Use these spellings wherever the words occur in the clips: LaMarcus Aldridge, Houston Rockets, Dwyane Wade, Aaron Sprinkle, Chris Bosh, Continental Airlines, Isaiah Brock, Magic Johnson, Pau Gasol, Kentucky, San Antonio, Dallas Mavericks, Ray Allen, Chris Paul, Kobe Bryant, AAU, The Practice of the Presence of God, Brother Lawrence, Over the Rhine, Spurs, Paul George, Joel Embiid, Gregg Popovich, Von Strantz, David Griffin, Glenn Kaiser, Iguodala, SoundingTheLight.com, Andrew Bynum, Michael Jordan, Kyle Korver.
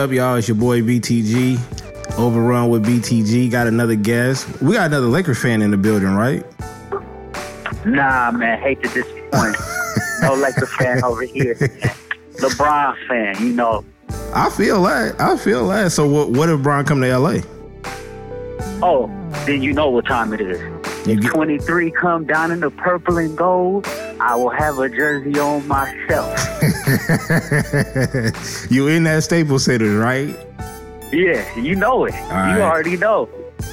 up, y'all? It's your boy BTG. Overrun with BTG. Got another guest. We got another Lakers fan in the building, right? Nah, man. Hate to disappoint. No Lakers fan over here. LeBron fan, you know. I feel that. So what if LeBron come to LA? Oh, then you know what time it is. If 23 come down in the purple and gold, I will have a jersey on myself. You in that Staples Center, right? Yeah, you know it. Right. You already know.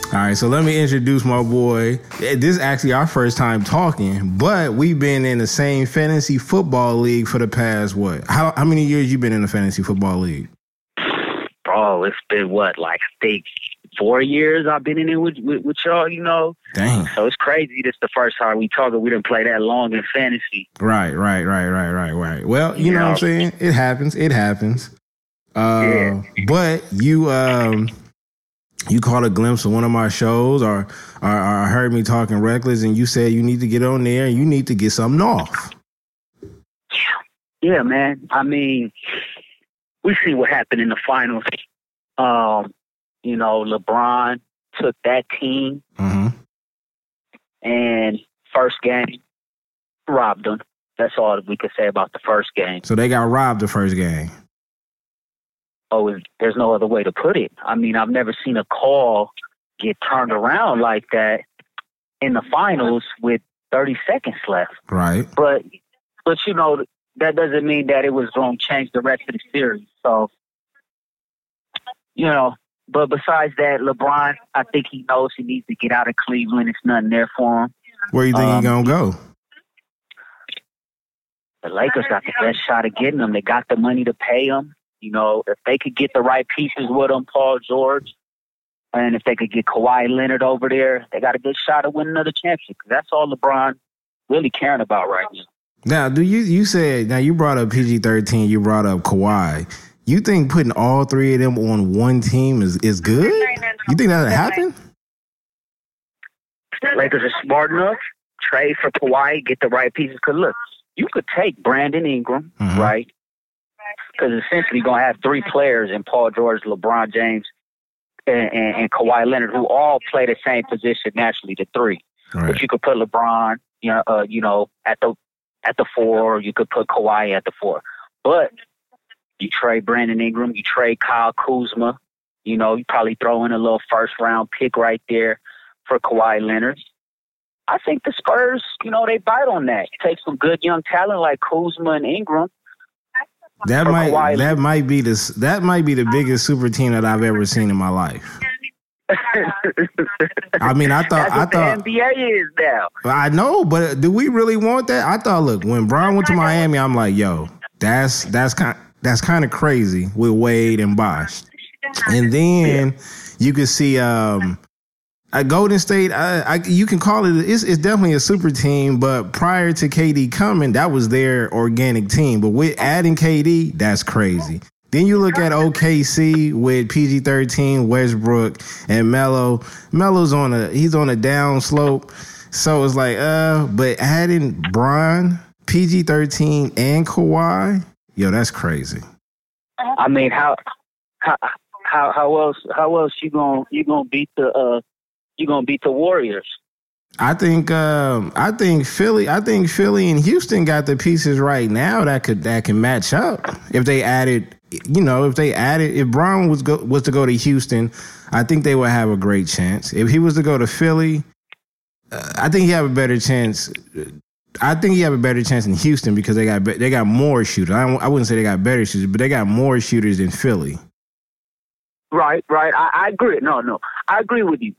All right, so let me introduce my boy. This is actually our first time talking, but we've been in the same fantasy football league for the past, what? How many years you been in the fantasy football league? Bro, it's been what, like, I think 4 years I've been in it with y'all, you know? Dang. So it's crazy. This is the first time we talking. We didn't play that long in fantasy. Right. Well, you know what I'm saying? It happens. Yeah. But you... You caught a glimpse of one of my shows or heard me talking reckless and you said you need to get on there and you need to get something off. Yeah, man. I mean, we see what happened in the finals. You know, LeBron took that team and first game robbed them. That's all we could say about the first game. So they got robbed the first game. Oh, there's no other way to put it. I mean, I've never seen a call get turned around like that in the finals with 30 seconds left. Right. But you know, that doesn't mean that it was going to change the rest of the series. So, you know, but besides that, LeBron, I think he knows he needs to get out of Cleveland. It's nothing there for him. Where do you think he's going to go? The Lakers got the best shot of getting him. They got the money to pay him. You know, if they could get the right pieces with them, Paul George, and if they could get Kawhi Leonard over there, they got a good shot at winning another championship. Cause that's all LeBron really caring about right now. Now, you brought up PG-13, you brought up Kawhi. You think putting all three of them on one team is good? You think that'll happen? Lakers are smart enough, trade for Kawhi, get the right pieces. Cause look, you could take Brandon Ingram, right? Because essentially you're going to have three players in Paul George, LeBron James, and Kawhi Leonard, who all play the same position naturally, the three. Right. But you could put LeBron, at the four. You could put Kawhi at the four. But you trade Brandon Ingram, you trade Kyle Kuzma. You know, you probably throw in a little first-round pick right there for Kawhi Leonard. I think the Spurs, you know, they bite on that. Take some good young talent like Kuzma and Ingram. That might be the biggest super team that I've ever seen in my life. I mean, I thought the NBA is now. I know, but do we really want that? I thought, look, when Bron went to Miami, I'm like, yo, that's kind of crazy with Wade and Bosh. And then you can see at Golden State. You can call it. It's definitely a super team, but prior to KD coming, that was their organic team. But with adding KD, that's crazy. Then you look at OKC with PG-13, Westbrook, and Melo. Melo's he's on a down slope, so it's like But adding Bron, PG-13, and Kawhi, yo, that's crazy. I mean, how else you gonna beat the You're gonna beat the Warriors. I think Philly and Houston got the pieces right now that can match up. If Bron was to go to Houston, I think they would have a great chance. If he was to go to Philly, I think he have a better chance. I think he have a better chance in Houston because they got more shooters. I wouldn't say they got better shooters, but they got more shooters than Philly. Right. I agree. No, I agree with you.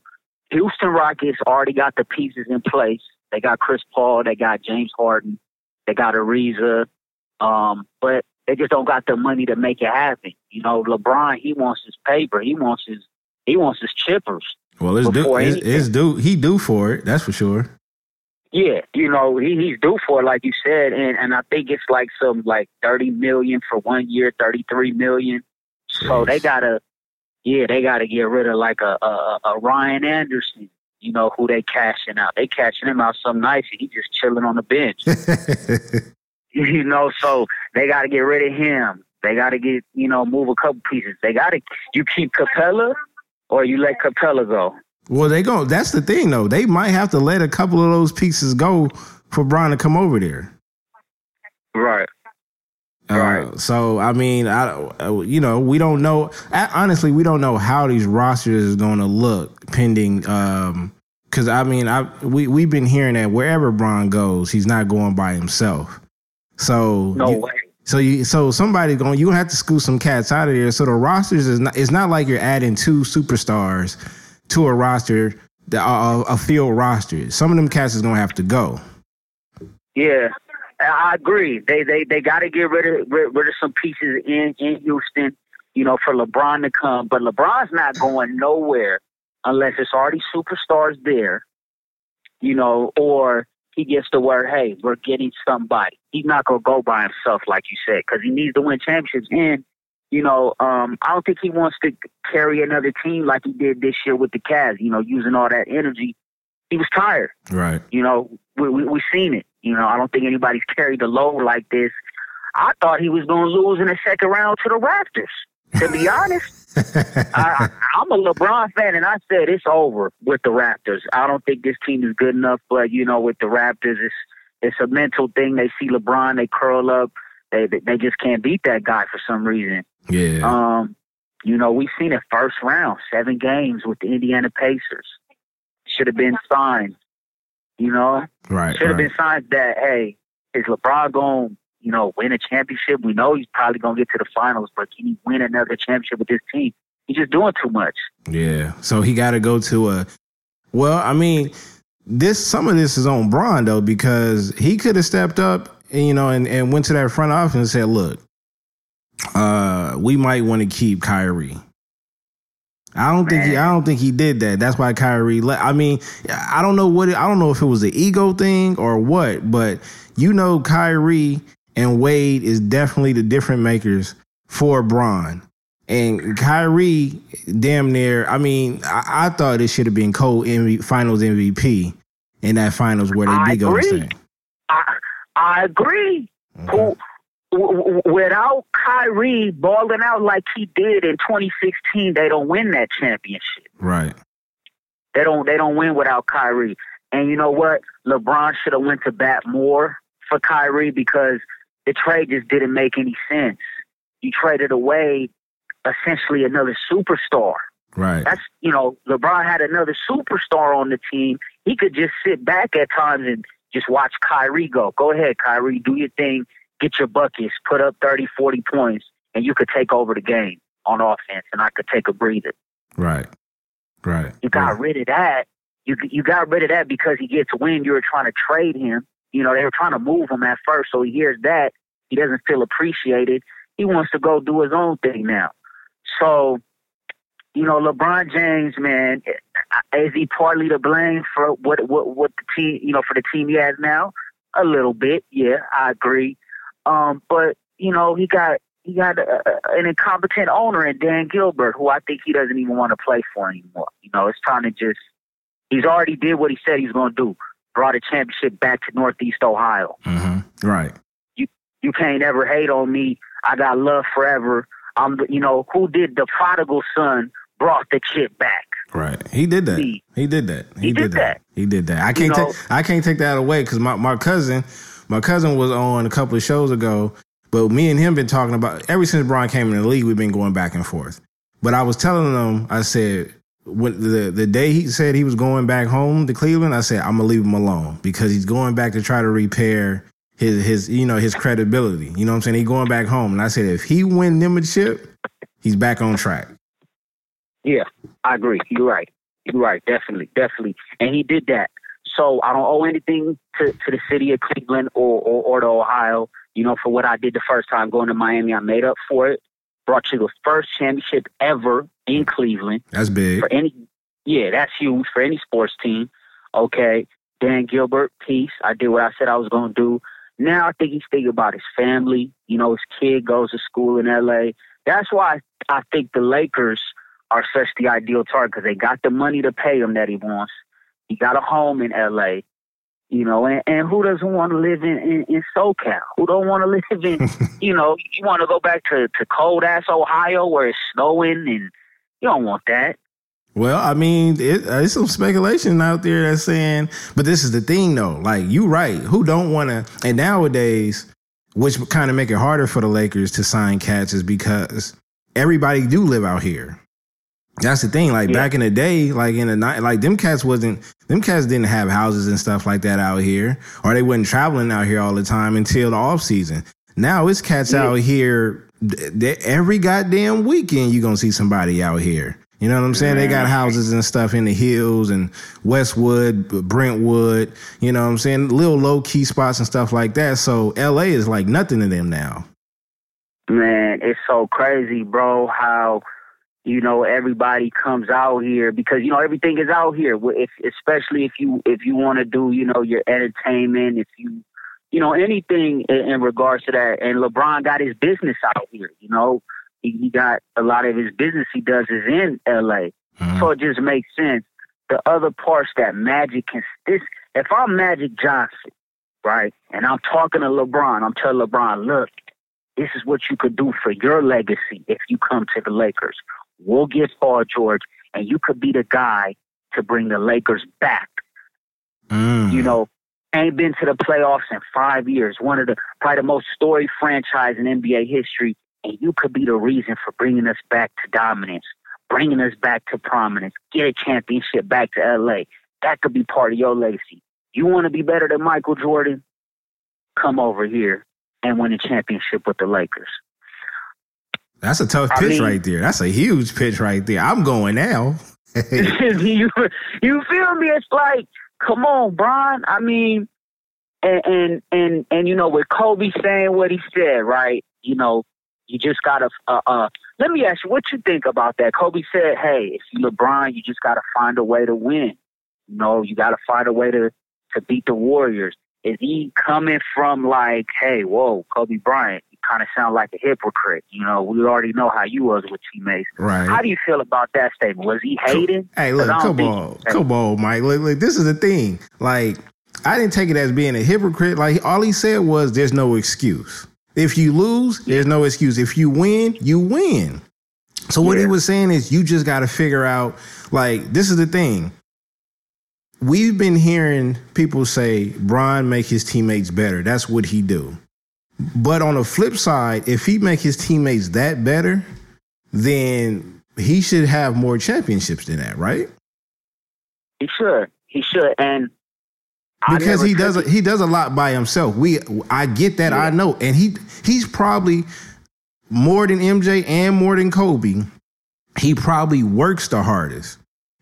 Houston Rockets already got the pieces in place. They got Chris Paul. They got James Harden. They got Ariza. But they just don't got the money to make it happen. You know, LeBron, he wants his paper. He wants his chippers. Well, he's due for it. That's for sure. Yeah, you know, he's due for it, like you said. And I think it's like some like $30 million for 1 year, $33 million. Jeez. So they gotta. Yeah, they got to get rid of like a Ryan Anderson, you know, who they cashing out. They cashing him out some nights, and he just chilling on the bench. You know, so they got to get rid of him. They got to get, you know, move a couple pieces. They got to, you keep Capela or you let Capela go. Well, they go. That's the thing, though. They might have to let a couple of those pieces go for Bron to come over there. Right. Right. So, I mean, we don't know. Honestly, we don't know how these rosters is going to look pending. Because, I mean, we've been hearing that wherever Bron goes, he's not going by himself. So no way. So somebody's going. You have to scoot some cats out of there. So the rosters is not. It's not like you're adding two superstars to a roster, a field roster. Some of them cats is going to have to go. Yeah, I agree. They got to get rid of some pieces in Houston, you know, for LeBron to come. But LeBron's not going nowhere unless it's already superstars there, you know, or he gets the word, hey, we're getting somebody. He's not going to go by himself, like you said, because he needs to win championships. And, you know, I don't think he wants to carry another team like he did this year with the Cavs, you know, using all that energy. He was tired. Right. You know, we seen it. You know, I don't think anybody's carried the load like this. I thought he was going to lose in the second round to the Raptors, to be honest. I'm a LeBron fan, and I said it's over with the Raptors. I don't think this team is good enough, but, you know, with the Raptors, it's a mental thing. They see LeBron, they curl up. They just can't beat that guy for some reason. Yeah. You know, we've seen it first round, 7 games with the Indiana Pacers. Should have been signed, you know? Right. Should have been signed that, hey, is LeBron going to, you know, win a championship? We know he's probably going to get to the finals, but can he win another championship with this team? He's just doing too much. Yeah. So he got to go to a – well, I mean, some of this is on Bron, though, because he could have stepped up, and, you know, and went to that front office and said, look, we might want to keep Kyrie. I don't think he did that. That's why Kyrie left. I mean, I don't know if it was an ego thing or what, but you know, Kyrie and Wade is definitely the difference makers for Bron. And Kyrie, damn near, I mean, I thought it should have been Cole Finals MVP in that Finals where they did go to. I agree. Okay. Without Kyrie balling out like he did in 2016, they don't win that championship. Right. They don't win without Kyrie. And you know what? LeBron should have went to bat more for Kyrie because the trade just didn't make any sense. You traded away essentially another superstar. Right. That's, you know, LeBron had another superstar on the team. He could just sit back at times and just watch Kyrie go. Go ahead, Kyrie, do your thing. Get your buckets, put up 30, 40 points, and you could take over the game on offense, and I could take a breather. Right. You got rid of that. You got rid of that because he gets wind. You were trying to trade him. You know, they were trying to move him at first, so he hears that. He doesn't feel appreciated. He wants to go do his own thing now. So, you know, LeBron James, man, is he partly to blame for what the team, you know, for the team he has now? A little bit, yeah, I agree. But, you know, he got an incompetent owner in Dan Gilbert, who I think he doesn't even want to play for anymore. You know, it's time to just – he's already did what he said he's going to do, brought a championship back to Northeast Ohio. Mm-hmm. Right. You can't ever hate on me. I got love forever. You know, who did the prodigal son brought the chip back? Right. He did that. I can't take that away because my cousin – my cousin was on a couple of shows ago, but me and him been talking about, ever since Bron came in the league, we've been going back and forth. But I was telling him, I said, when the day he said he was going back home to Cleveland, I said, I'm going to leave him alone because he's going back to try to repair his credibility. You know what I'm saying? He's going back home. And I said, if he win them a chip, he's back on track. Yeah, I agree. You're right. Definitely. And he did that. So I don't owe anything to the city of Cleveland or to Ohio, you know, for what I did the first time going to Miami. I made up for it. Brought you the first championship ever in Cleveland. That's big. That's huge for any sports team. Okay. Dan Gilbert, peace. I did what I said I was going to do. Now I think he's thinking about his family. You know, his kid goes to school in L.A. That's why I think the Lakers are such the ideal target because they got the money to pay him that he wants. He got a home in L.A. You know, and who doesn't want to live in SoCal? Who don't want to live in, you know, you want to go back to cold-ass Ohio where it's snowing, and you don't want that. Well, I mean, it's some speculation out there that's saying, but this is the thing, though. Like, you right. Who don't want to? And nowadays, which kind of make it harder for the Lakers to sign cats is because everybody do live out here. That's the thing. Like, back in the day, like in the night, like them cats didn't have houses and stuff like that out here, or they wasn't traveling out here all the time until the off season. Now it's cats out here every goddamn weekend. You gonna see somebody out here. You know what I'm saying? They got houses and stuff in the hills and Westwood, Brentwood. You know what I'm saying? Little low key spots and stuff like that. So LA is like nothing to them now. Man, it's so crazy, bro. How, you know, everybody comes out here because, you know, everything is out here. If, especially if you want to do, you know, your entertainment, if you, you know, anything in regards to that. And LeBron got his business out here, you know. He got a lot of his business he does is in L.A. Mm-hmm. So it just makes sense. The other parts that Magic can – if I'm Magic Johnson, right, and I'm talking to LeBron, I'm telling LeBron, look, this is what you could do for your legacy if you come to the Lakers. We'll get Paul George, and you could be the guy to bring the Lakers back. Mm. You know, ain't been to the playoffs in 5 years. One of the – probably the most storied franchise in NBA history. And you could be the reason for bringing us back to dominance, bringing us back to prominence, get a championship back to L.A. That could be part of your legacy. You want to be better than Michael Jordan? Come over here and win a championship with the Lakers. That's a tough pitch right there. That's a huge pitch right there. I'm going now. you feel me? It's like, come on, Bron. I mean, and you know, with Kobe saying what he said, right, you know, you just got to let me ask you what you think about that. Kobe said, hey, if you LeBron, you just got to find a way to win. You know, you got to find a way to beat the Warriors. Is he coming from like, hey, whoa, Kobe Bryant, you kind of sound like a hypocrite. You know, we already know how you was with teammates. Right. How do you feel about that statement? Was he hating? Hey, look, come on, Mike. Look, this is the thing. Like, I didn't take it as being a hypocrite. Like, all he said was there's no excuse. If you lose, there's no excuse. If you win, you win. So what he was saying is you just got to figure out, like, this is the thing. We've been hearing people say, Bron make his teammates better. That's what he do. But on the flip side, if he make his teammates that better, then he should have more championships than that, right? He should. And because he does a lot by himself. I get that. Yeah. I know. And he's probably more than MJ and more than Kobe. He probably works the hardest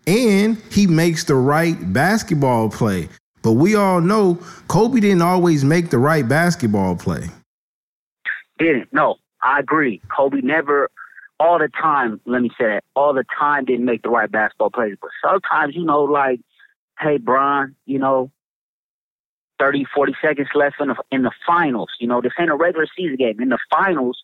and he makes the right basketball play. But we all know Kobe didn't always make the right basketball play. Didn't. No, I agree. Kobe never all the time. Let me say that all the time didn't make the right basketball plays. But sometimes, you know, like, hey, Bron, you know, 30, 40 seconds left in the finals. You know, this ain't a regular season game. In the finals,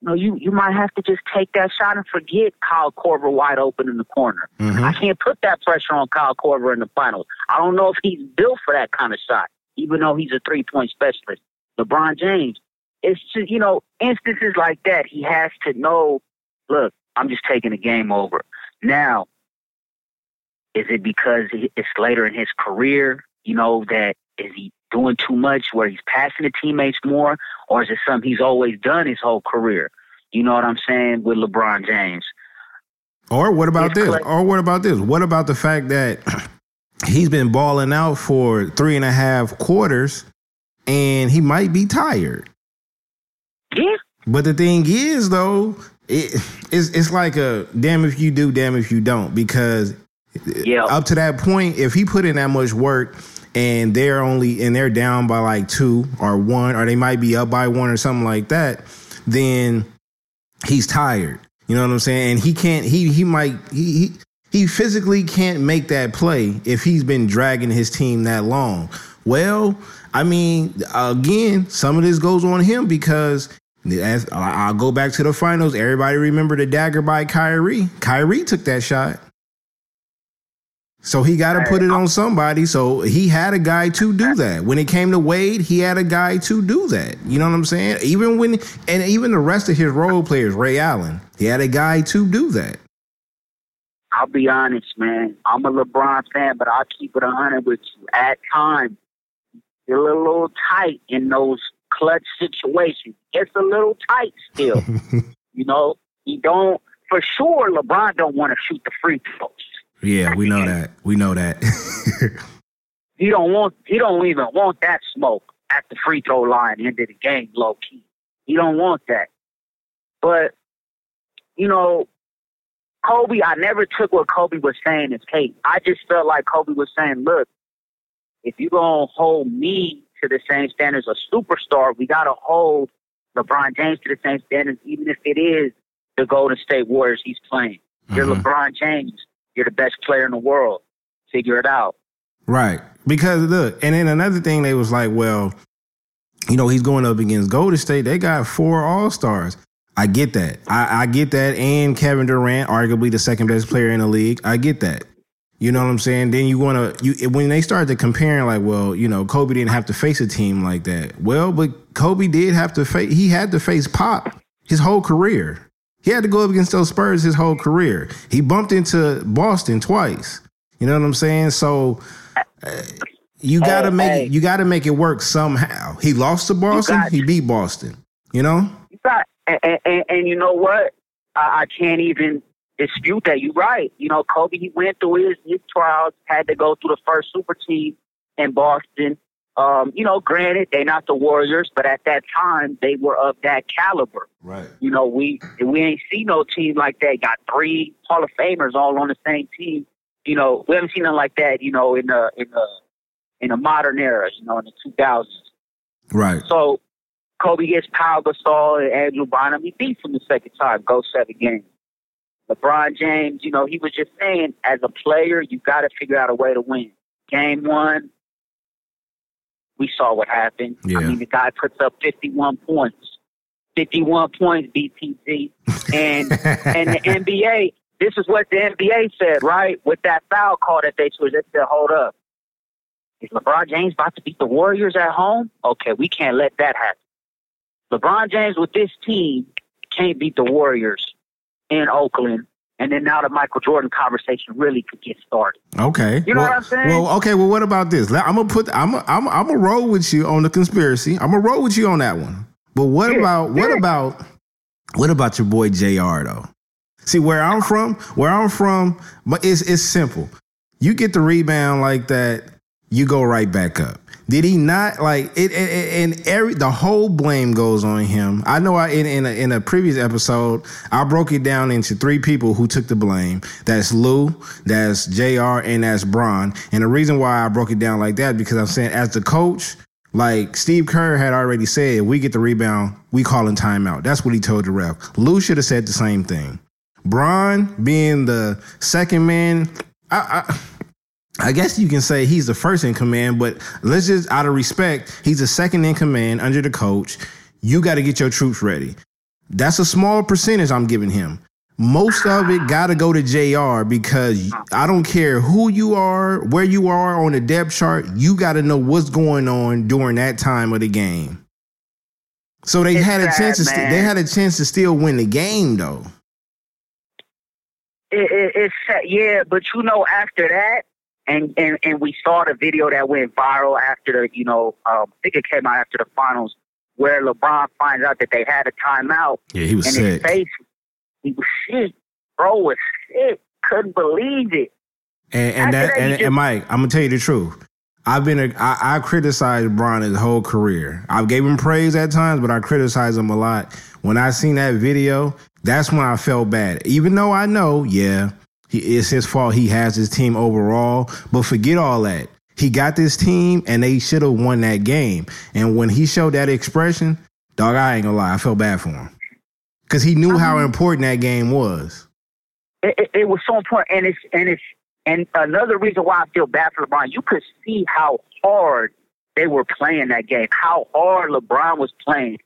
you know, you might have to just take that shot and forget Kyle Korver wide open in the corner. Mm-hmm. I can't put that pressure on Kyle Korver in the finals. I don't know if he's built for that kind of shot, even though he's a three-point specialist. LeBron James, it's just, you know, instances like that, he has to know, look, I'm just taking the game over. Now, is it because it's later in his career, you know, that is he doing too much where he's passing the teammates more, or is it something he's always done his whole career? You know what I'm saying, with LeBron James? Or what about this? What about the fact that he's been balling out for 3.5 quarters and he might be tired? Yeah. But the thing is, though, it's like a damn if you do, damn if you don't, because up to that point, if he put in that much work, and they're down by like 2 or 1, or they might be up by 1 or something like that, then he's tired. You know what I'm saying? And he can't. He physically can't make that play if he's been dragging his team that long. Well, I mean, again, some of this goes on him because as I'll go back to the finals. Everybody remember the dagger by Kyrie. Kyrie took that shot. So he got to put it on somebody. So he had a guy to do that. When it came to Wade, he had a guy to do that. You know what I'm saying? Even when, and even the rest of his role players, Ray Allen, he had a guy to do that. I'll be honest, man. I'm a LeBron fan, but I'll keep it 100 with you. At times, you're a little tight in those clutch situations. It's a little tight still. You know, he don't, for sure, LeBron don't want to shoot the free throws. Yeah, we know that. We know that. He don't even want that smoke at the free throw line into the game, low key. He don't want that. But, you know, Kobe, I never took what Kobe was saying as hate. I just felt like Kobe was saying, look, if you're going to hold me to the same standards as a superstar, we got to hold LeBron James to the same standards, even if it is the Golden State Warriors he's playing. You're LeBron James. You're the best player in the world. Figure it out. Right. Because, look, and then another thing, they was like, well, you know, he's going up against Golden State. They got 4 All-Stars. I get that. I get that. And Kevin Durant, arguably the second best player in the league. I get that. You know what I'm saying? Then you want to, when they started comparing, like, well, you know, Kobe didn't have to face a team like that. Well, but Kobe did have to face, he had to face Pop his whole career. He had to go up against those Spurs his whole career. He bumped into Boston twice. You know what I'm saying? So you gotta make it work somehow. He lost to Boston. He beat Boston. You know. And you know what? I can't even dispute that. You're right. You know, Kobe, he went through his trials. Had to go through the first super team in Boston. You know, granted, they're not the Warriors, but at that time, they were of that caliber. Right. You know, we ain't seen no team like that. Got 3 Hall of Famers all on the same team. You know, we haven't seen nothing like that, you know, in the modern era, you know, in the 2000s. Right. So, Kobe gets Pau Gasol and Andrew Bynum. He beats him the second time, go 7 games. LeBron James, you know, he was just saying, as a player, you got to figure out a way to win. Game 1, we saw what happened. Yeah. I mean, the guy puts up 51 points. 51 points, BTG. And the NBA, this is what the NBA said, right? With that foul call that they switched, they said, hold up. Is LeBron James about to beat the Warriors at home? Okay, we can't let that happen. LeBron James with this team can't beat the Warriors in Oakland. And then now the Michael Jordan conversation really could get started. Okay. You know what I'm saying? Well, okay. Well, what about this? I'm gonna roll with you on the conspiracy. I'm gonna roll with you on that one. But what about your boy JR though? See where I'm from, but it's simple. You get the rebound like that, you go right back up. Did he not like it? And the whole blame goes on him. I know. In a previous episode, I broke it down into 3 people who took the blame. That's Lou, that's JR, and that's Bron. And the reason why I broke it down like that because I'm saying, as the coach, like Steve Kerr had already said, we get the rebound, we calling timeout. That's what he told the ref. Lou should have said the same thing. Bron being the second man, I guess you can say he's the first in command, but let's just, out of respect, he's the second in command under the coach. You got to get your troops ready. That's a small percentage I'm giving him. Most of it got to go to JR because I don't care who you are, where you are on the depth chart. You got to know what's going on during that time of the game. So they had a chance to still win the game, though. But you know, after that, And we saw the video that went viral after the, you know, I think it came out after the finals where LeBron finds out that they had a timeout. Yeah, he was sick. His face, he was sick. Bro was sick. Couldn't believe it. And Mike, I'm gonna tell you the truth. I criticized Bron his whole career. I gave him praise at times, but I criticized him a lot. When I seen that video, that's when I felt bad. Even though I know, it's his fault. He has his team overall. But forget all that. He got this team, and they should have won that game. And when he showed that expression, dog, I ain't gonna lie, I felt bad for him. Because he knew how important that game was. It was so important. And another reason why I feel bad for LeBron, you could see how hard they were playing that game, how hard LeBron was playing.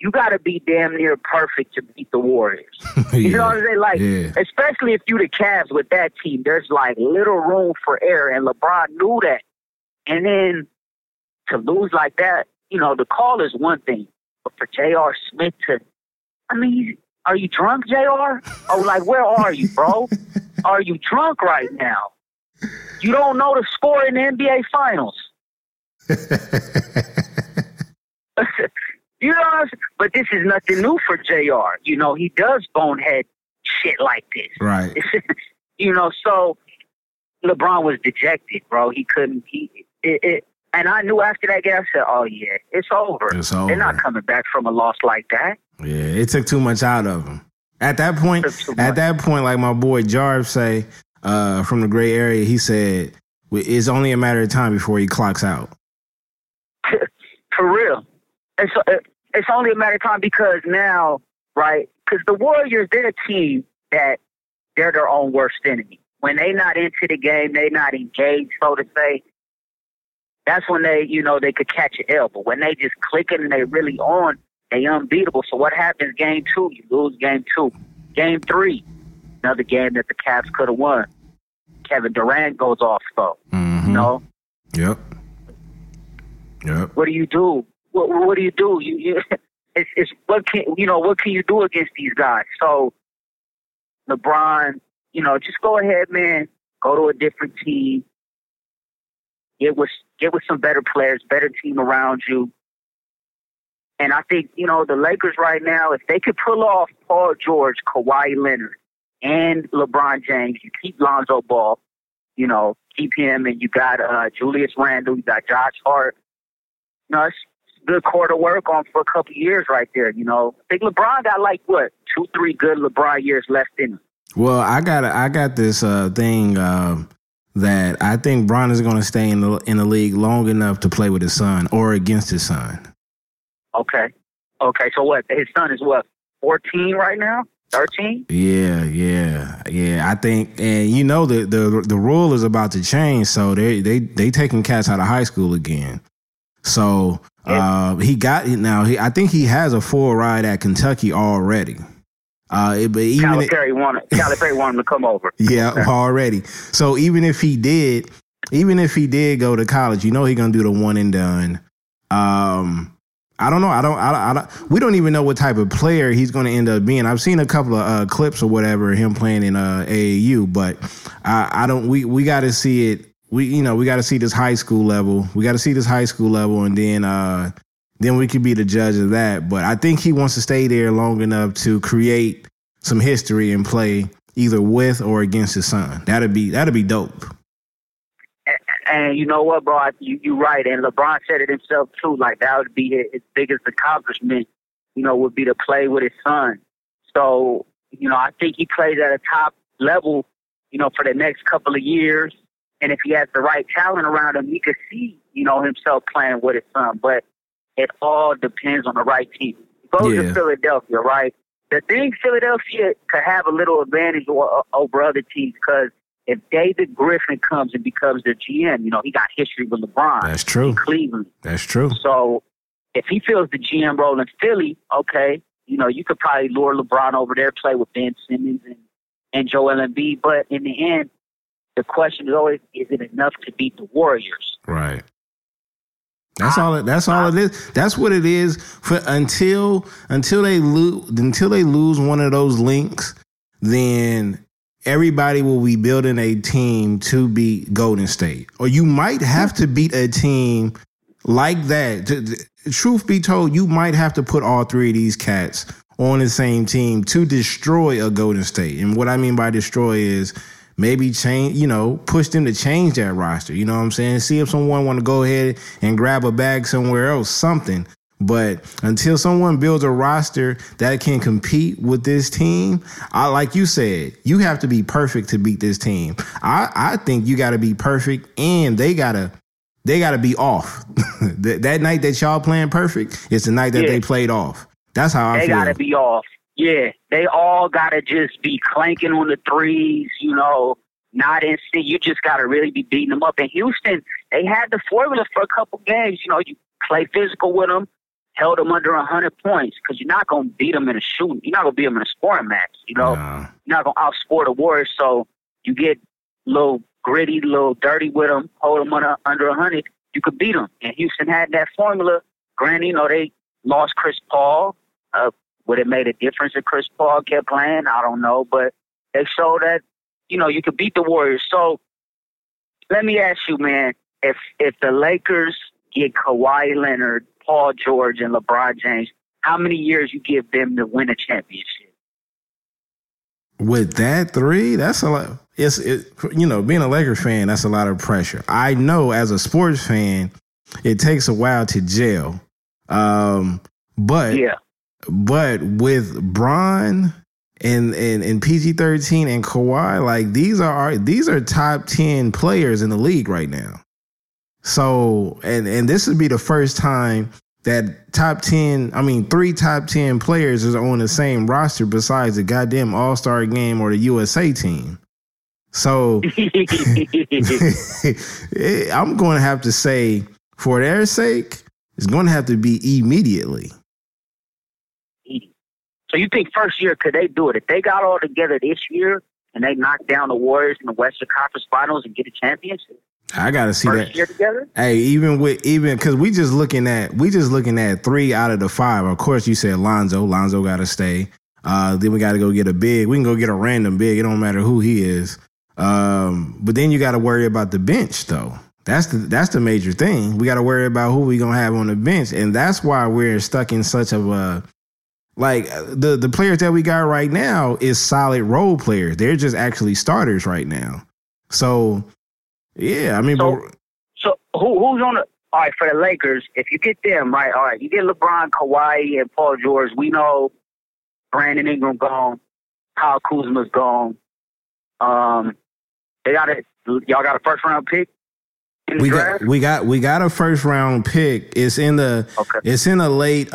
you got to be damn near perfect to beat the Warriors. You know what I'm saying? Like, especially if you the Cavs with that team, there's like little room for error, and LeBron knew that. And then to lose like that, you know, the call is one thing, but for J.R. Smith to, I mean, are you drunk, J.R.? Oh, like, where are you, bro? Are you drunk right now? You don't know the score in the NBA Finals. You know what I'm saying? But this is nothing new for JR. You know, he does bonehead shit like this. Right. You know, so LeBron was dejected, bro. He couldn't. And I knew after that game, I said, oh, yeah, it's over. It's over. They're not coming back from a loss like that. Yeah, it took too much out of him. At that point, like my boy Jarv say from the Gray Area, he said, it's only a matter of time before he clocks out. For real. It's only a matter of time because now, right, because the Warriors, they're a team that they're their own worst enemy. When they not into the game, they not engaged, so to say, that's when they, you know, they could catch an L. But when they just clicking and they really on, they unbeatable. So what happens game two? You lose game two. Game three, another game that the Cavs could have won. Kevin Durant goes off, though. Mm-hmm. You know? Yep. What do you do? What do you do? It's what can you do against these guys? So LeBron, you know, just go ahead, man. Go to a different team. Get with some better players, better team around you. And I think, you know, the Lakers right now, if they could pull off Paul George, Kawhi Leonard, and LeBron James, you keep Lonzo Ball, you know, keep him, and you got Julius Randle, you got Josh Hart. You know, it's good core to work on for a couple years right there, you know. I think LeBron got like, what, 2-3 good LeBron years left in him. Well, I got this thing that I think Bron is going to stay in the league long enough to play with his son or against his son. Okay. So what? His son is what, 14 right now? 13? Yeah. I think, and you know, the rule is about to change, so they taking cats out of high school again. So he got it now. I think he has a full ride at Kentucky already. But even Calipari wanted him to come over. Yeah, already. So even if he did go to college, you know he's gonna do the one and done. I don't know. I don't. We don't even know what type of player he's going to end up being. I've seen a couple of clips or whatever him playing in AAU, but I don't. We got to see it. We got to see this high school level. And then we could be the judge of that. But I think he wants to stay there long enough to create some history and play either with or against his son. That'd be dope. And you know what, bro? You're right. And LeBron said it himself, too. Like, that would be his biggest accomplishment, you know, would be to play with his son. So, you know, I think he plays at a top level, you know, for the next couple of years. And if he has the right talent around him, he could see, you know, himself playing with his son. But it all depends on the right team. Go to Philadelphia, right? The thing Philadelphia could have a little advantage over other teams because if David Griffin comes and becomes the GM, you know, he got history with LeBron. That's true. In Cleveland. That's true. So if he fills the GM role in Philly, okay, you know, you could probably lure LeBron over there, play with Ben Simmons and Joel Embiid. But in the end, the question is always, is it enough to beat the Warriors? Right. That's all it is. That's what it is for until they lose one of those links, then everybody will be building a team to beat Golden State. Or you might have to beat a team like that. Truth be told, you might have to put all three of these cats on the same team to destroy a Golden State. And what I mean by destroy is maybe change, you know, push them to change that roster. You know what I'm saying? See if someone want to go ahead and grab a bag somewhere else, something. But until someone builds a roster that can compete with this team, like you said, you have to be perfect to beat this team. I think you got to be perfect, and they gotta be off. that night that y'all playing perfect, it's the night that they played off. That's how I feel. They gotta be off. Yeah, they all gotta just be clanking on the threes. You know, not instant. You just gotta really be beating them up. In Houston, they had the formula for a couple games. You know, you play physical with them. held them under 100 points, because you're not going to beat them in a shooting. You're not going to beat them in a scoring match, you know? Nah. You're not going to outscore the Warriors, so you get little gritty, little dirty with them, hold them under 100, you could beat them. And Houston had that formula. Granted, you know, they lost Chris Paul. Would it made a difference if Chris Paul kept playing? I don't know, but they showed that, you know, you could beat the Warriors. So let me ask you, man, if the Lakers get Kawhi Leonard, Paul George, and LeBron James, how many years you give them to win a championship? With that three, that's a lot. It's you know, being a Lakers fan, that's a lot of pressure. I know as a sports fan, it takes a while to gel. But with Bron and PG-13 and Kawhi, like these are top 10 players in the league right now. So and this would be the first time that three top 10 players is on the same roster besides the goddamn All-Star game or the USA team. So I'm going to have to say, for their sake, it's going to have to be immediately. So you think first year, could they do it? If they got all together this year and they knocked down the Warriors in the Western Conference Finals and get a championship? I gotta see first that. Year together? Hey, even because we just looking at 3 out of the 5. Of course, you said Lonzo. Lonzo gotta stay. Then we gotta go get a big. We can go get a random big. It don't matter who he is. But then you gotta worry about the bench, though. That's the major thing. We gotta worry about who we gonna have on the bench, and that's why we're stuck in such of a. Like, the players that we got right now is solid role players. They're just actually starters right now. So, yeah, I mean. So who's on the – all right, for the Lakers, if you get them, right, all right, you get LeBron, Kawhi, and Paul George. We know Brandon Ingram gone. Kyle Kuzma's gone. Y'all got a first-round pick? We got a first-round pick. It's in the okay. It's in a late.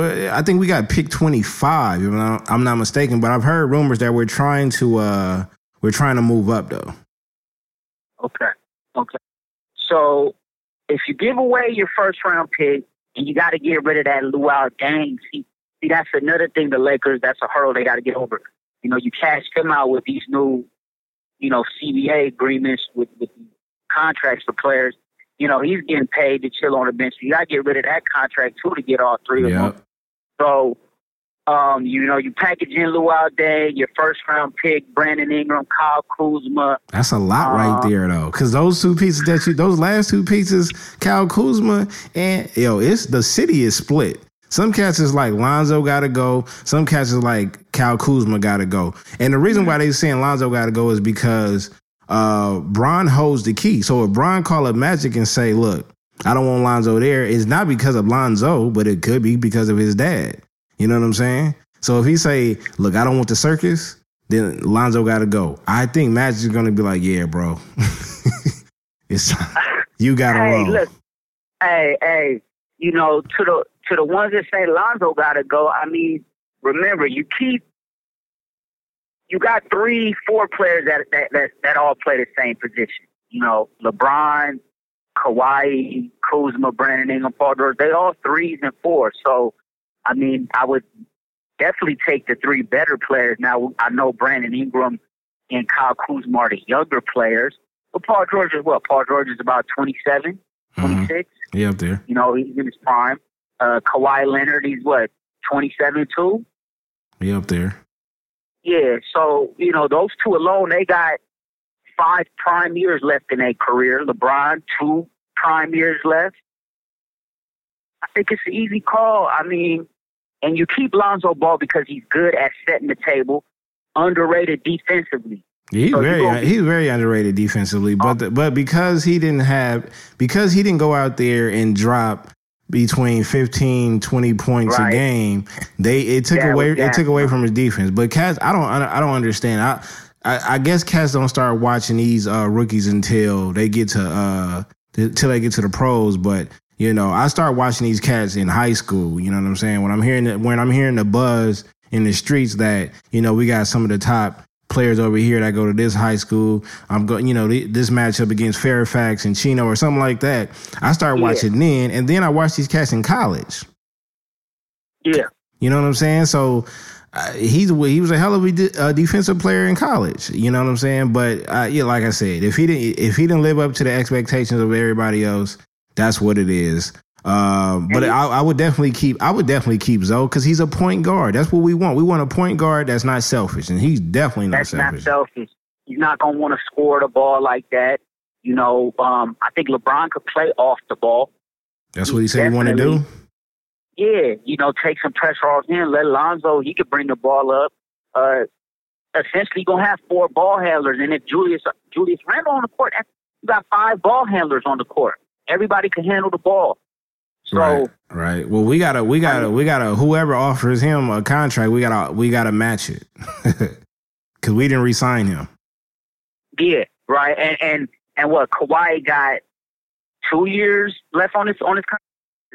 I think we got pick 25, if I'm not mistaken, but I've heard rumors that we're trying to move up, though. Okay. So if you give away your first round pick and you got to get rid of that Luol Deng, see, that's another thing the Lakers, that's a hurdle they got to get over. You know, you cash them out with these new, you know, CBA agreements with contracts for players. You know, he's getting paid to chill on the bench. You got to get rid of that contract, too, to get all three of them. So, you know, you package in Luol Deng, your first-round pick, Brandon Ingram, Kyle Kuzma. That's a lot right there, though, because those last two pieces, Kyle Kuzma, and, yo, the city is split. Some cats is like Lonzo got to go. Some cats is like Kyle Kuzma got to go. And the reason why they saying Lonzo got to go is because Bron holds the key. So if Bron call up Magic and say, look, I don't want Lonzo there, it's not because of Lonzo, but it could be because of his dad. You know what I'm saying? So if he say, look, I don't want the circus, then Lonzo got to go. I think Magic is going to be like, yeah, bro. You got to roll. Look, hey, you know, to the ones that say Lonzo got to go, I mean, remember, you got 3-4 players that all play the same position. You know, LeBron, Kawhi, Kuzma, Brandon Ingram, Paul George, they all 3s and 4s. So, I mean, I would definitely take the 3 better players. Now, I know Brandon Ingram and Kyle Kuzma are the younger players, but Paul George is what? Paul George is about 27, 26. Mm-hmm. Yeah, up there. You know, he's in his prime. Kawhi Leonard, he's what, 27, too? Yeah, up there. Yeah, so, you know, those 2 alone, they got 5 prime years left in their career. LeBron, 2 prime years left. I think it's an easy call. I mean, and you keep Lonzo Ball because he's good at setting the table, underrated defensively. He's very underrated defensively, but because he didn't go out there and drop between 15, 20 points right. a game, it took away from his defense. But cats, I don't understand. I guess cats don't start watching these rookies until they get to the pros. But you know, I start watching these cats in high school. You know what I'm saying? When I'm hearing the buzz in the streets that, you know, we got some of the top players over here that go to this high school. I'm going, you know, this matchup against Fairfax and Chino or something like that. I start watching then, and then I watch these cats in college. Yeah, you know what I'm saying? So he was a hell of a defensive player in college. You know what I'm saying? But yeah, like I said, if he didn't live up to the expectations of everybody else, that's what it is. But I would definitely keep Zoe because he's a point guard. That's what we want. We want a point guard that's not selfish, and he's definitely not selfish. That's not selfish. He's not gonna want to score the ball like that. You know, I think LeBron could play off the ball. That's what he said he wanted to do. Yeah, you know, take some pressure off him. Let Lonzo, he could bring the ball up. Essentially, you're going to have four ball handlers. And if Julius Randle on the court, you got five ball handlers on the court. Everybody can handle the ball. So, right. Well, we gotta. Whoever offers him a contract, we gotta match it because we didn't re-sign him. Yeah, right. And what Kawhi got 2 years left on his contract.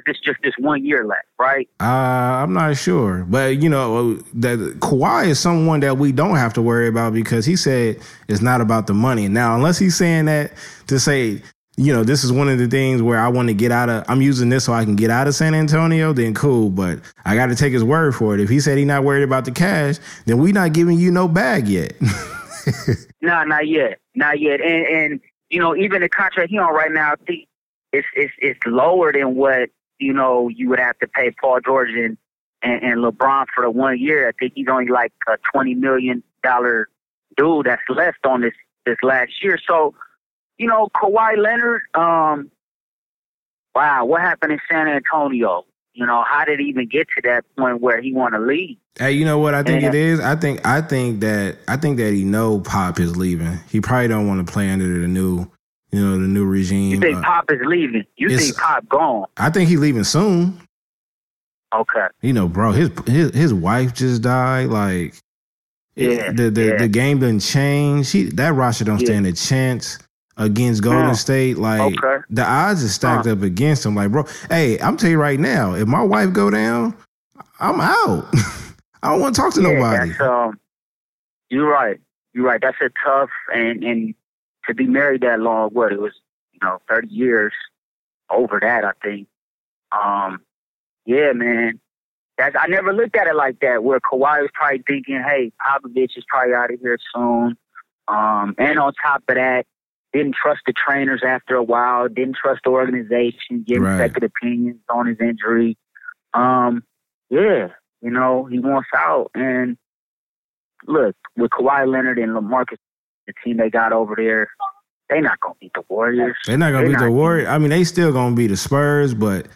It's just this 1 year left, right? I'm not sure. But, you know, that Kawhi is someone that we don't have to worry about because he said it's not about the money. Now, unless he's saying that to say, you know, this is one of the things where I want to get out of, I'm using this so I can get out of San Antonio, then cool. But I got to take his word for it. If he said he's not worried about the cash, then we're not giving you no bag yet. No, not yet. Not yet. And you know, even the contract he's on right now, it's lower than what, you know, you would have to pay Paul George and LeBron for the 1 year. I think he's only like a $20 million dude that's left on this last year. So, you know, Kawhi Leonard, wow, what happened in San Antonio? You know, how did he even get to that point where he want to leave? Hey, you know what I think it is? I think that he know Pop is leaving. He probably don't want to play under the new, you know, the new regime. You think Pop is leaving? You think Pop gone? I think he's leaving soon. Okay. You know, bro, his wife just died. Like, yeah, the game didn't change. That roster don't stand a chance against Golden State. Like, the odds are stacked up against him. Like, bro, hey, I'm telling you right now, if my wife go down, I'm out. I don't want to talk to nobody. That's, you're right. You're right. That's a tough and to be married that long, what it was, you know, 30 years over that, I think. Yeah, man. I never looked at it like that, where Kawhi was probably thinking, hey, Popovich is probably out of here soon. And on top of that, didn't trust the trainers after a while, didn't trust the organization, gave second opinions on his injury. Yeah, you know, he wants out. And look, with Kawhi Leonard and LaMarcus, the team they got over there, they're not going to beat the Warriors. They're not going to beat the Warriors. I mean, they still going to be the Spurs, but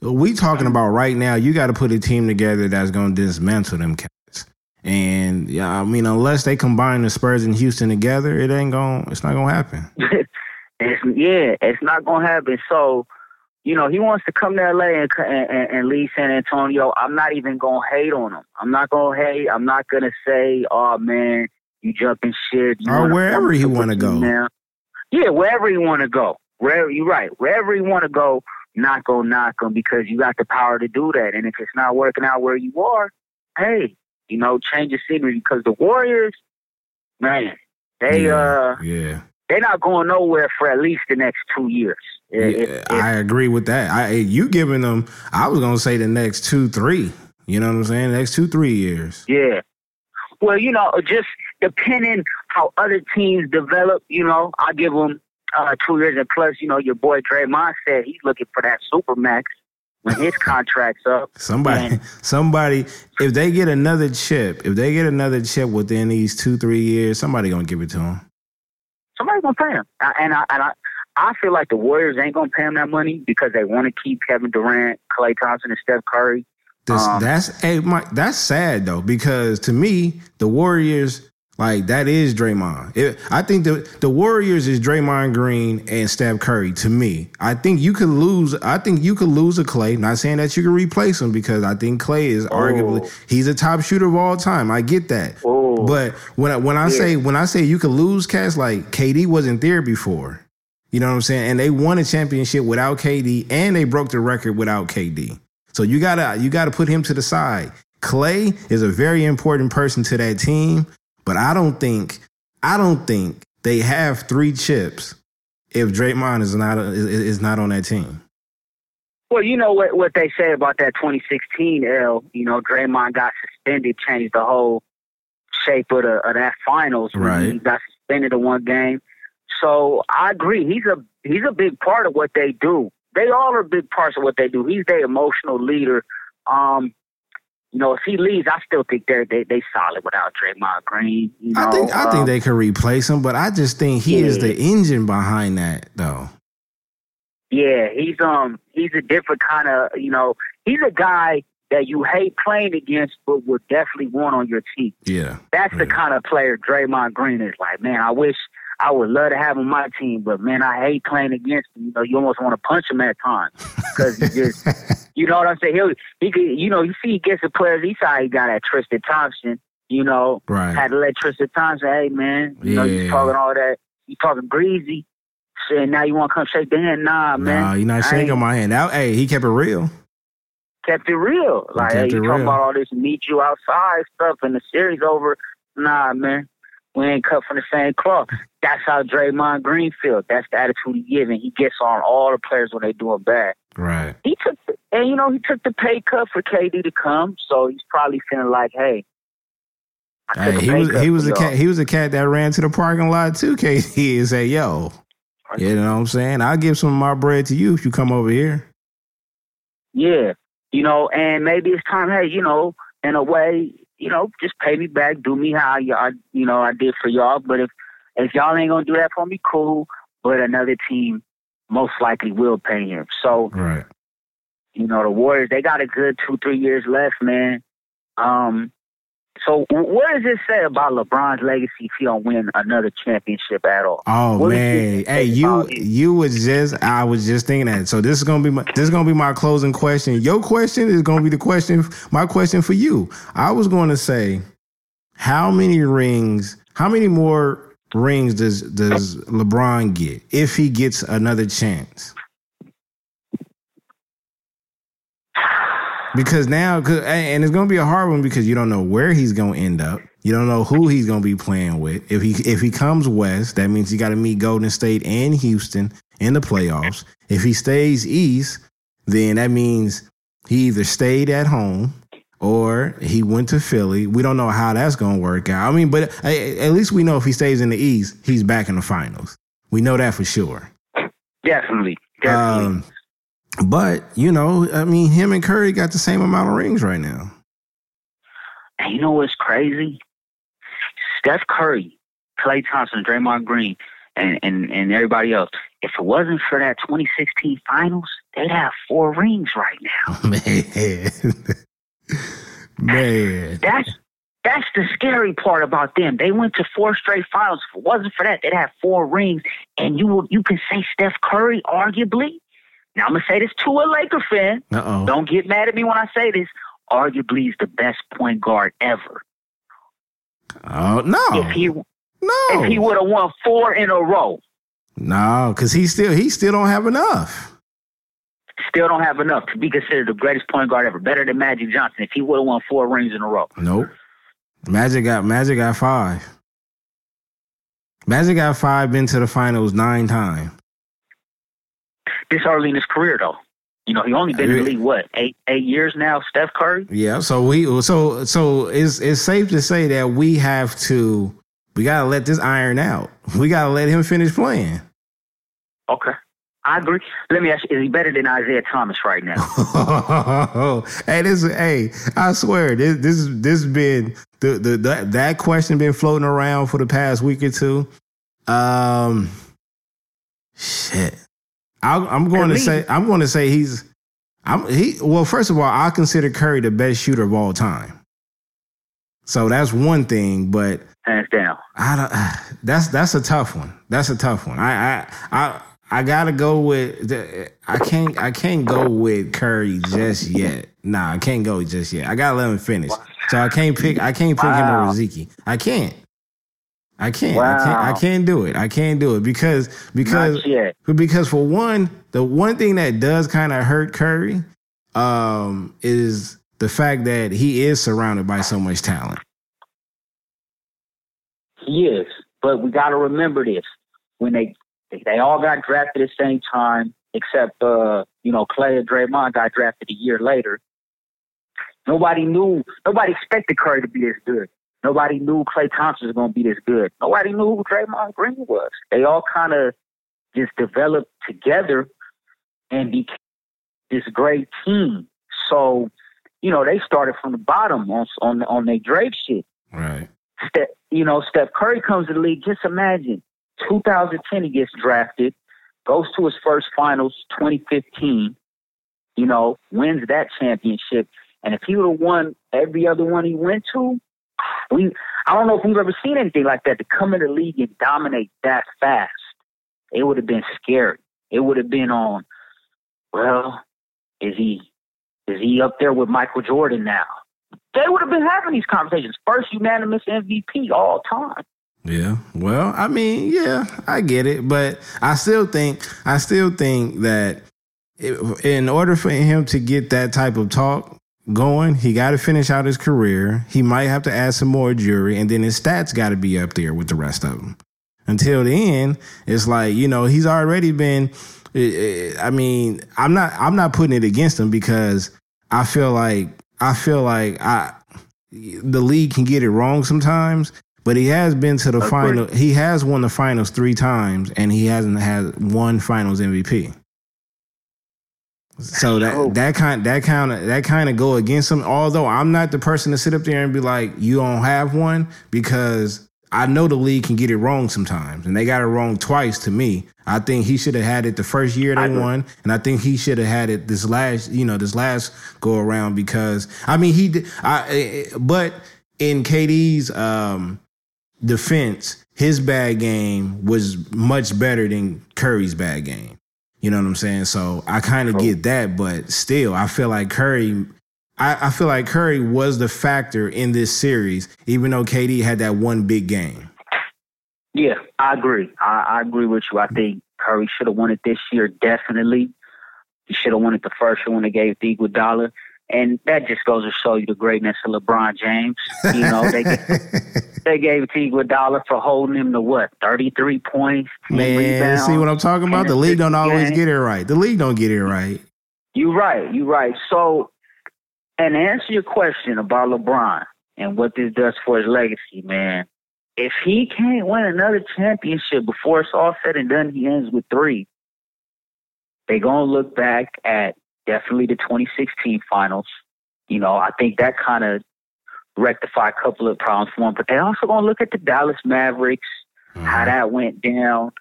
we talking about right now, you got to put a team together that's going to dismantle them cats. And, yeah, I mean, unless they combine the Spurs and Houston together, it's not going to happen. It's not going to happen. So, you know, he wants to come to L.A. and leave San Antonio. I'm not even going to hate on him. I'm not going to hate. I'm not going to say, oh, man, you jumping shit. Or wherever he want to go. Now. Yeah, wherever he want to go. You're right. Wherever he want to go, not going to knock him because you got the power to do that. And if it's not working out where you are, hey, you know, change the scenery because the Warriors, man, they're not going nowhere for at least the next 2 years. I agree with that. You giving them, I was going to say the next 2-3. You know what I'm saying? The next 2-3 years. Yeah. Well, you know, just depending how other teams develop, you know, I give them 2 years and plus. You know, your boy Draymond said he's looking for that Supermax when his contract's up. Somebody, if they get another chip within these 2-3 years, somebody gonna give it to him. Somebody's gonna pay him, and I feel like the Warriors ain't gonna pay him that money because they want to keep Kevin Durant, Klay Thompson, and Steph Curry. That's sad though, because to me, the Warriors, like, that is Draymond. I think the Warriors is Draymond Green and Steph Curry to me. I think you could lose a Klay. Not saying that you can replace him because I think Klay is arguably, he's a top shooter of all time. I get that. Ooh. But when I say you could lose cats, like KD wasn't there before. You know what I'm saying? And they won a championship without KD and they broke the record without KD. So you gotta put him to the side. Klay is a very important person to that team, But I don't think they have three chips if Draymond is not on that team. Well, you know what they say about that 2016 L. You know, Draymond got suspended, changed the whole shape of that finals. Right, he got suspended in one game. So I agree. He's a big part of what they do. They all are big parts of what they do. He's their emotional leader. You know, if he leaves, I still think they solid without Draymond Green. You know, I think they could replace him, but I just think he is the engine behind that, though. Yeah, he's a different kind of, you know, he's a guy that you hate playing against, but would definitely want on your team. Yeah, that's the kind of player Draymond Green is. Like, man, I would love to have him on my team, but man, I hate playing against him. You know, you almost want to punch him at times because he just, you know what I'm saying? You see, he gets the players. He saw he got at Tristan Thompson. You know, right. Had to let Tristan Thompson. Hey, man, you know, you talking all that. You talking greasy. Shit, now you want to come shake the hand? Nah, man. Nah, you're not shaking my hand. Now, hey, he kept it real. Kept it real. Like, hey, you talking about all this meet you outside stuff and the series over? Nah, man. We ain't cut from the same cloth. That's how Draymond Green feels. That's the attitude he's giving. He gets on all the players when they doing bad. Right. He took the pay cut for KD to come, so he's probably feeling like, hey, he was a cat that ran to the parking lot too, KD, and said, yo, you know what I'm saying? I'll give some of my bread to you if you come over here. Yeah. You know, and maybe it's time, hey, you know, in a way, you know, just pay me back, do me how y'all, you know, I did for y'all. But if y'all ain't gonna do that for me, cool. But another team most likely will pay him. So, right. You know, the Warriors, they got a good 2-3 years left, man. So what does this say about LeBron's legacy if he don't win another championship at all? Oh, what, man! Hey, I was just thinking that. So this is gonna be my closing question. Your question is gonna be the question. My question for you. I was going to say, how many more rings does LeBron get if he gets another chance? Because now, and it's going to be a hard one because you don't know where he's going to end up. You don't know who he's going to be playing with. If he comes west, that means he got to meet Golden State and Houston in the playoffs. If he stays east, then that means he either stayed at home or he went to Philly. We don't know how that's going to work out. I mean, but at least we know if he stays in the east, he's back in the finals. We know that for sure. Definitely. But, you know, I mean, him and Curry got the same amount of rings right now. And you know what's crazy? Steph Curry, Klay Thompson, Draymond Green, and everybody else, if it wasn't for that 2016 finals, they'd have 4 rings right now. Man. That's the scary part about them. They went to 4 straight finals. If it wasn't for that, they'd have 4 rings. And you can say Steph Curry, arguably. Now, I'm going to say this to a Laker fan. Uh-oh. Don't get mad at me when I say this. Arguably, he's the best point guard ever. Oh, no. If he would have won 4 in a row. No, because he still don't have enough. Still don't have enough to be considered the greatest point guard ever. Better than Magic Johnson if he would have won 4 rings in a row. Nope. Magic got 5. Magic got 5, been to the finals 9 times. This early in his career, though, you know, he only been in the league what 8 years now. Steph Curry. Yeah, so it's safe to say that we gotta let this iron out. We gotta let him finish playing. Okay, I agree. Let me ask you: is he better than Isaiah Thomas right now? Hey, I swear this been that question been floating around for the past week or two. Shit. I'm going to say first of all, I consider Curry the best shooter of all time. So that's one thing, but hands down. That's a tough one. I got to go with I can't go with Curry just yet. Nah, I can't go just yet. I got to let him finish. So I can't pick him over Zeke. I can't. Wow. I can't do it because for one, the one thing that does kind of hurt Curry is the fact that he is surrounded by so much talent. years. But we got to remember this. When they all got drafted at the same time, except, Klay and Draymond got drafted a year later. Nobody expected Curry to be this good. Nobody knew Klay Thompson was going to be this good. Nobody knew who Draymond Green was. They all kind of just developed together and became this great team. So, they started from the bottom on their Drake shit. Right. Steph Curry comes to the league. Just imagine, 2010 he gets drafted, goes to his first finals, 2015, wins that championship. And if he would have won every other one he went to, I don't know if we've ever seen anything like that, to come in the league and dominate that fast. It would have been scary. It would have been on, well, is he up there with Michael Jordan now? They would have been having these conversations. First unanimous MVP all time. Yeah. Well, I mean, yeah, I get it. But I still think that in order for him to get that type of talk going, he got to finish out his career. He might have to add some more jury, and then his stats got to be up there with the rest of them. Until then, it's like, he's already been, I mean, I'm not putting it against him, because I feel like the league can get it wrong sometimes, but he has been to the final. He has won the finals 3 times, and he hasn't had one finals MVP. So that kind of go against him. Although I'm not the person to sit up there and be like, you don't have one, because I know the league can get it wrong sometimes, and they got it wrong twice to me. I think he should have had it the first year they won, and I think he should have had it this last go around, because I mean he did. But in KD's defense, his bad game was much better than Curry's bad game. You know what I'm saying? So I kind of get that, but still, I feel like Curry. I feel like Curry was the factor in this series, even though KD had that one big game. Yeah, I agree. I agree with you. I think Curry should have won it this year, definitely. He should have won it the first year when they gave the Iguodala. And that just goes to show you the greatness of LeBron James. They gave it to Iguodala for holding him to what, 33 points? Man, rebounds, see what I'm talking about? The league don't always get it right. The league don't get it right. You're right. So, and to answer your question about LeBron and what this does for his legacy, man, if he can't win another championship before it's all said and done, he ends with 3. They're going to look back at definitely the 2016 finals. I think that kind of rectified a couple of problems for him. But they're also going to look at the Dallas Mavericks, how that went down.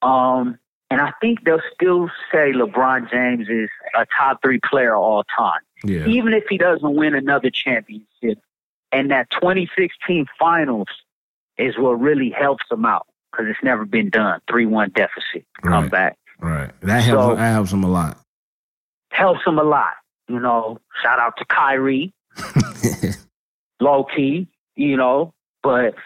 And I think they'll still say LeBron James is a top 3 player of all time. Yeah. Even if he doesn't win another championship. And that 2016 finals is what really helps him out, because it's never been done. 3-1 deficit. Come back. Right. That helps him a lot. Shout out to Kyrie. Low key, But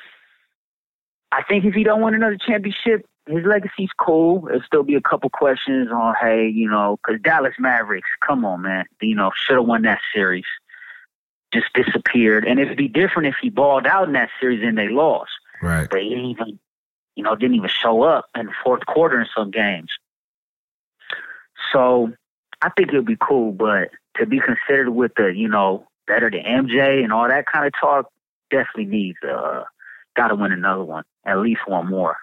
I think if he don't win another championship, his legacy's cool. There'll still be a couple questions on, hey, because Dallas Mavericks, come on, man, should have won that series. Just disappeared. And it'd be different if he balled out in that series and they lost. Right. But he didn't even show up in the fourth quarter in some games. So I think it'd be cool, but to be considered with the, better than MJ and all that kind of talk, definitely needs, got to win another one, at least one more.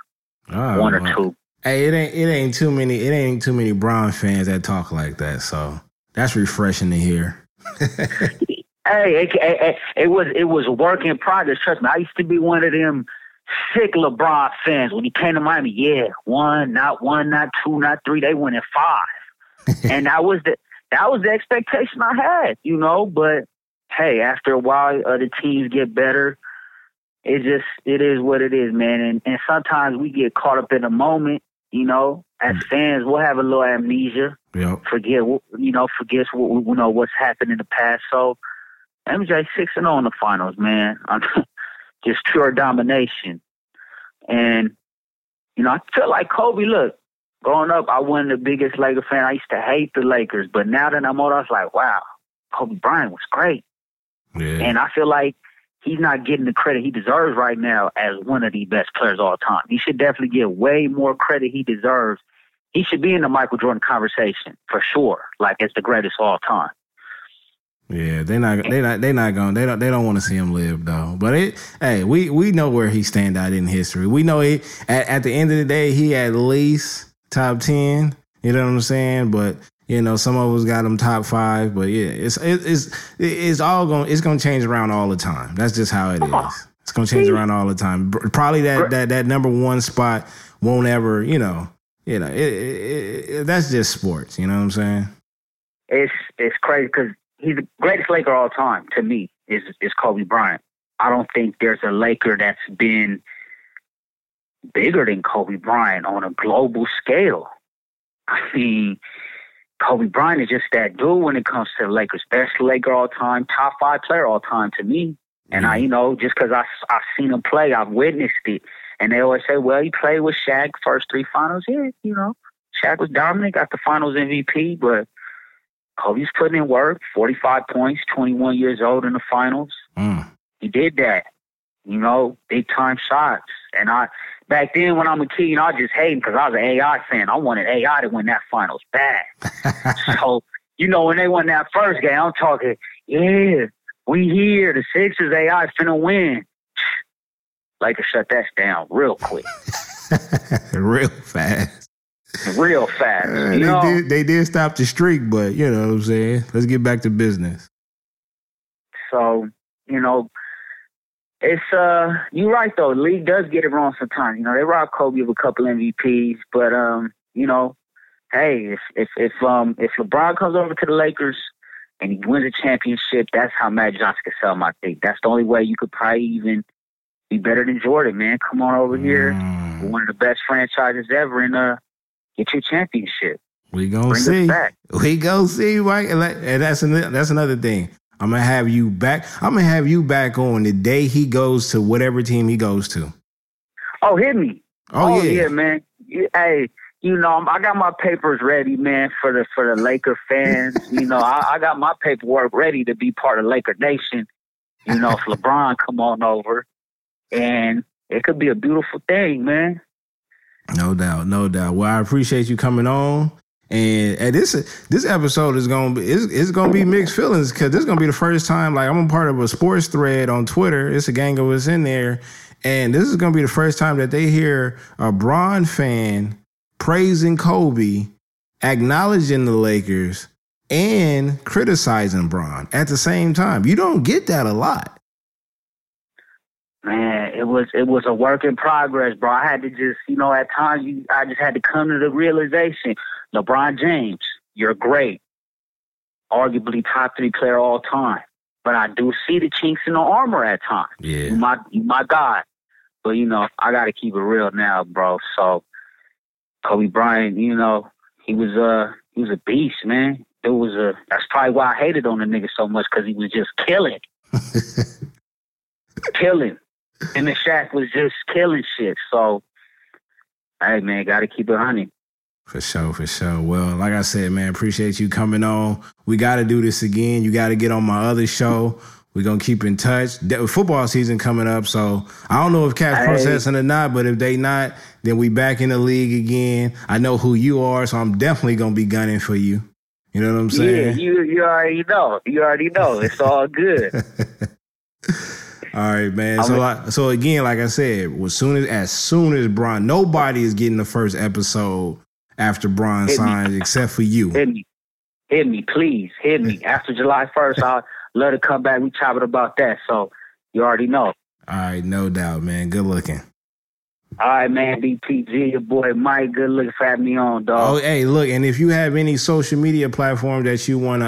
One or two. Hey, it ain't too many Brown fans that talk like that, so that's refreshing to hear. Hey, it was a work in progress. Trust me, I used to be one of them sick LeBron fans. When he came to Miami, yeah, one, not two, not three. They went in 5, and that was the expectation I had, But hey, after a while, other teams get better. It is what it is, man. And sometimes we get caught up in a moment, as fans, we'll have a little amnesia. Yep. Forget what we know what's happened in the past. So MJ 6-0 in the finals, man. Just pure domination. And, I feel like Kobe, look, growing up, I wasn't the biggest Laker fan. I used to hate the Lakers. But now that I'm older, I was like, wow, Kobe Bryant was great. Yeah. And I feel like he's not getting the credit he deserves right now as one of the best players of all time. He should definitely get way more credit he deserves. He should be in the Michael Jordan conversation for sure, like as the greatest of all time. Yeah, they don't want to see him live though. But we know where he stand out in history. We know he at the end of the day he at least top 10. You know what I'm saying? But you know, some of us got him top 5. But yeah, it's gonna change around all the time. That's just how it is. It's gonna change around all the time. Probably that number one spot won't ever. You know, that's just sports. You know what I'm saying? It's crazy because he's the greatest Laker of all time, to me, is Kobe Bryant. I don't think there's a Laker that's been bigger than Kobe Bryant on a global scale. I mean, Kobe Bryant is just that dude when it comes to the Lakers. Best Laker all time, top 5 player all time to me. And, I, you know, just because I've seen him play, I've witnessed it. And they always say, well, he played with Shaq first 3 finals. Yeah, you know, Shaq was dominant, got the finals MVP, but Kobe's putting in work, 45 points, 21 years old in the finals. He did that, you know, big-time shots. And back then when I'm a kid, you know, I just hated him because I was an AI fan. I wanted AI to win that finals bad. So, you know, when they won that first game, I'm talking, yeah, we here. The Sixers, AI finna win. Lakers shut that down real quick. Real fast. They did stop the streak, but you know what I'm saying? Let's get back to business. So, you know, it's you're right though, the league does get it wrong sometimes. You know, they robbed Kobe of a couple MVPs, but you know, hey, if LeBron comes over to the Lakers and he wins a championship, that's how Magic Johnson can sell him, I think. That's the only way you could probably even be better than Jordan, man. Come on over here. We're one of the best franchises ever in get your championship. We gonna bring see. Us back. We gonna see, Mike. And that's another thing. I'm gonna have you back. I'm gonna have you back on the day he goes to whatever team he goes to. Oh, hit me. Oh yeah, man. Hey, you know I got my papers ready, man, for the Laker fans. You know I got my paperwork ready to be part of Laker Nation. You know if LeBron come on over, and it could be a beautiful thing, man. No doubt. Well, I appreciate you coming on, and this episode is gonna be it's gonna be mixed feelings because this is gonna be the first time like I'm a part of a sports thread on Twitter. It's a gang of us in there, and this is gonna be the first time that they hear a Bron fan praising Kobe, acknowledging the Lakers, and criticizing Bron at the same time. You don't get that a lot, man. It was a work in progress, bro. I had to just, you know, at times I just had to come to the realization, LeBron James, you're great. Arguably top 3 player all time. But I do see the chinks in the armor at times. Yeah. You my God. But, you know, I got to keep it real now, bro. So Kobe Bryant, you know, he was a beast, man. That's probably why I hated on the nigga so much because he was just killing. And the Shaq was just killing shit. So, hey, man, got to keep it honey. For sure. Well, like I said, man, appreciate you coming on. We got to do this again. You got to get on my other show. We're going to keep in touch. Football season coming up, so I don't know if Cap's processing or not, but if they not, then we back in the league again. I know who you are, so I'm definitely going to be gunning for you. You know what I'm saying? Yeah, you already know. It's all good. All right, man. So again, like I said, as soon as Bron, nobody is getting the first episode after Bron signs except for you. Hit me, please. Hit me. After July 1st, I'll let it come back. We chop it about that. So you already know. All right, no doubt, man. Good looking. All right, man, BTG, your boy Mike. Good looking for having me on, dog. Oh, hey, look, and if you have any social media platform that you wanna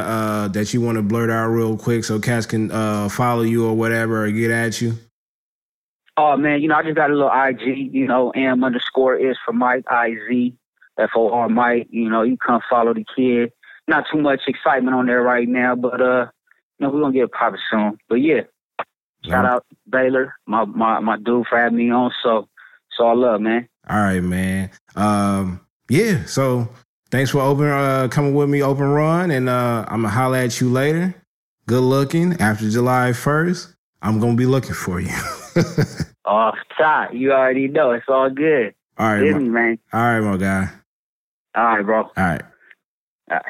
blurt out real quick so cats can follow you or whatever or get at you. Oh man, you know, I just got a little IG, you know, m_is for Mike, IZFOR Mike. You know, you come follow the kid. Not too much excitement on there right now, but you know, we're gonna get it popping soon. But yeah. Shout out Baylor, my dude for having me on, so it's all love, man. All right, man. Yeah, so thanks for coming with me, Open Run, and I'm going to holler at you later. Good looking after July 1st. I'm going to be looking for you. Off top. You already know. It's all good. All right, man. All right, my guy. All right, bro. All right. All right.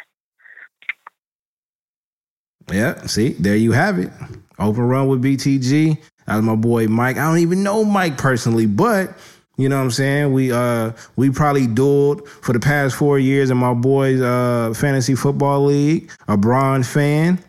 Yeah, see, there you have it. Open Run with BTG. That's my boy Mike. I don't even know Mike personally, but you know what I'm saying? We probably dueled for the past 4 years in my boy's fantasy football league, a Bron fan.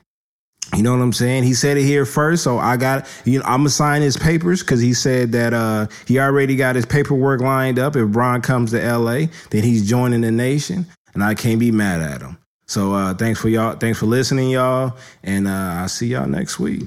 You know what I'm saying? He said it here first, so I got, you know, I'm gonna sign his papers because he said that he already got his paperwork lined up. If Bron comes to LA, then he's joining the nation, and I can't be mad at him. So thanks for listening, y'all, and I'll see y'all next week.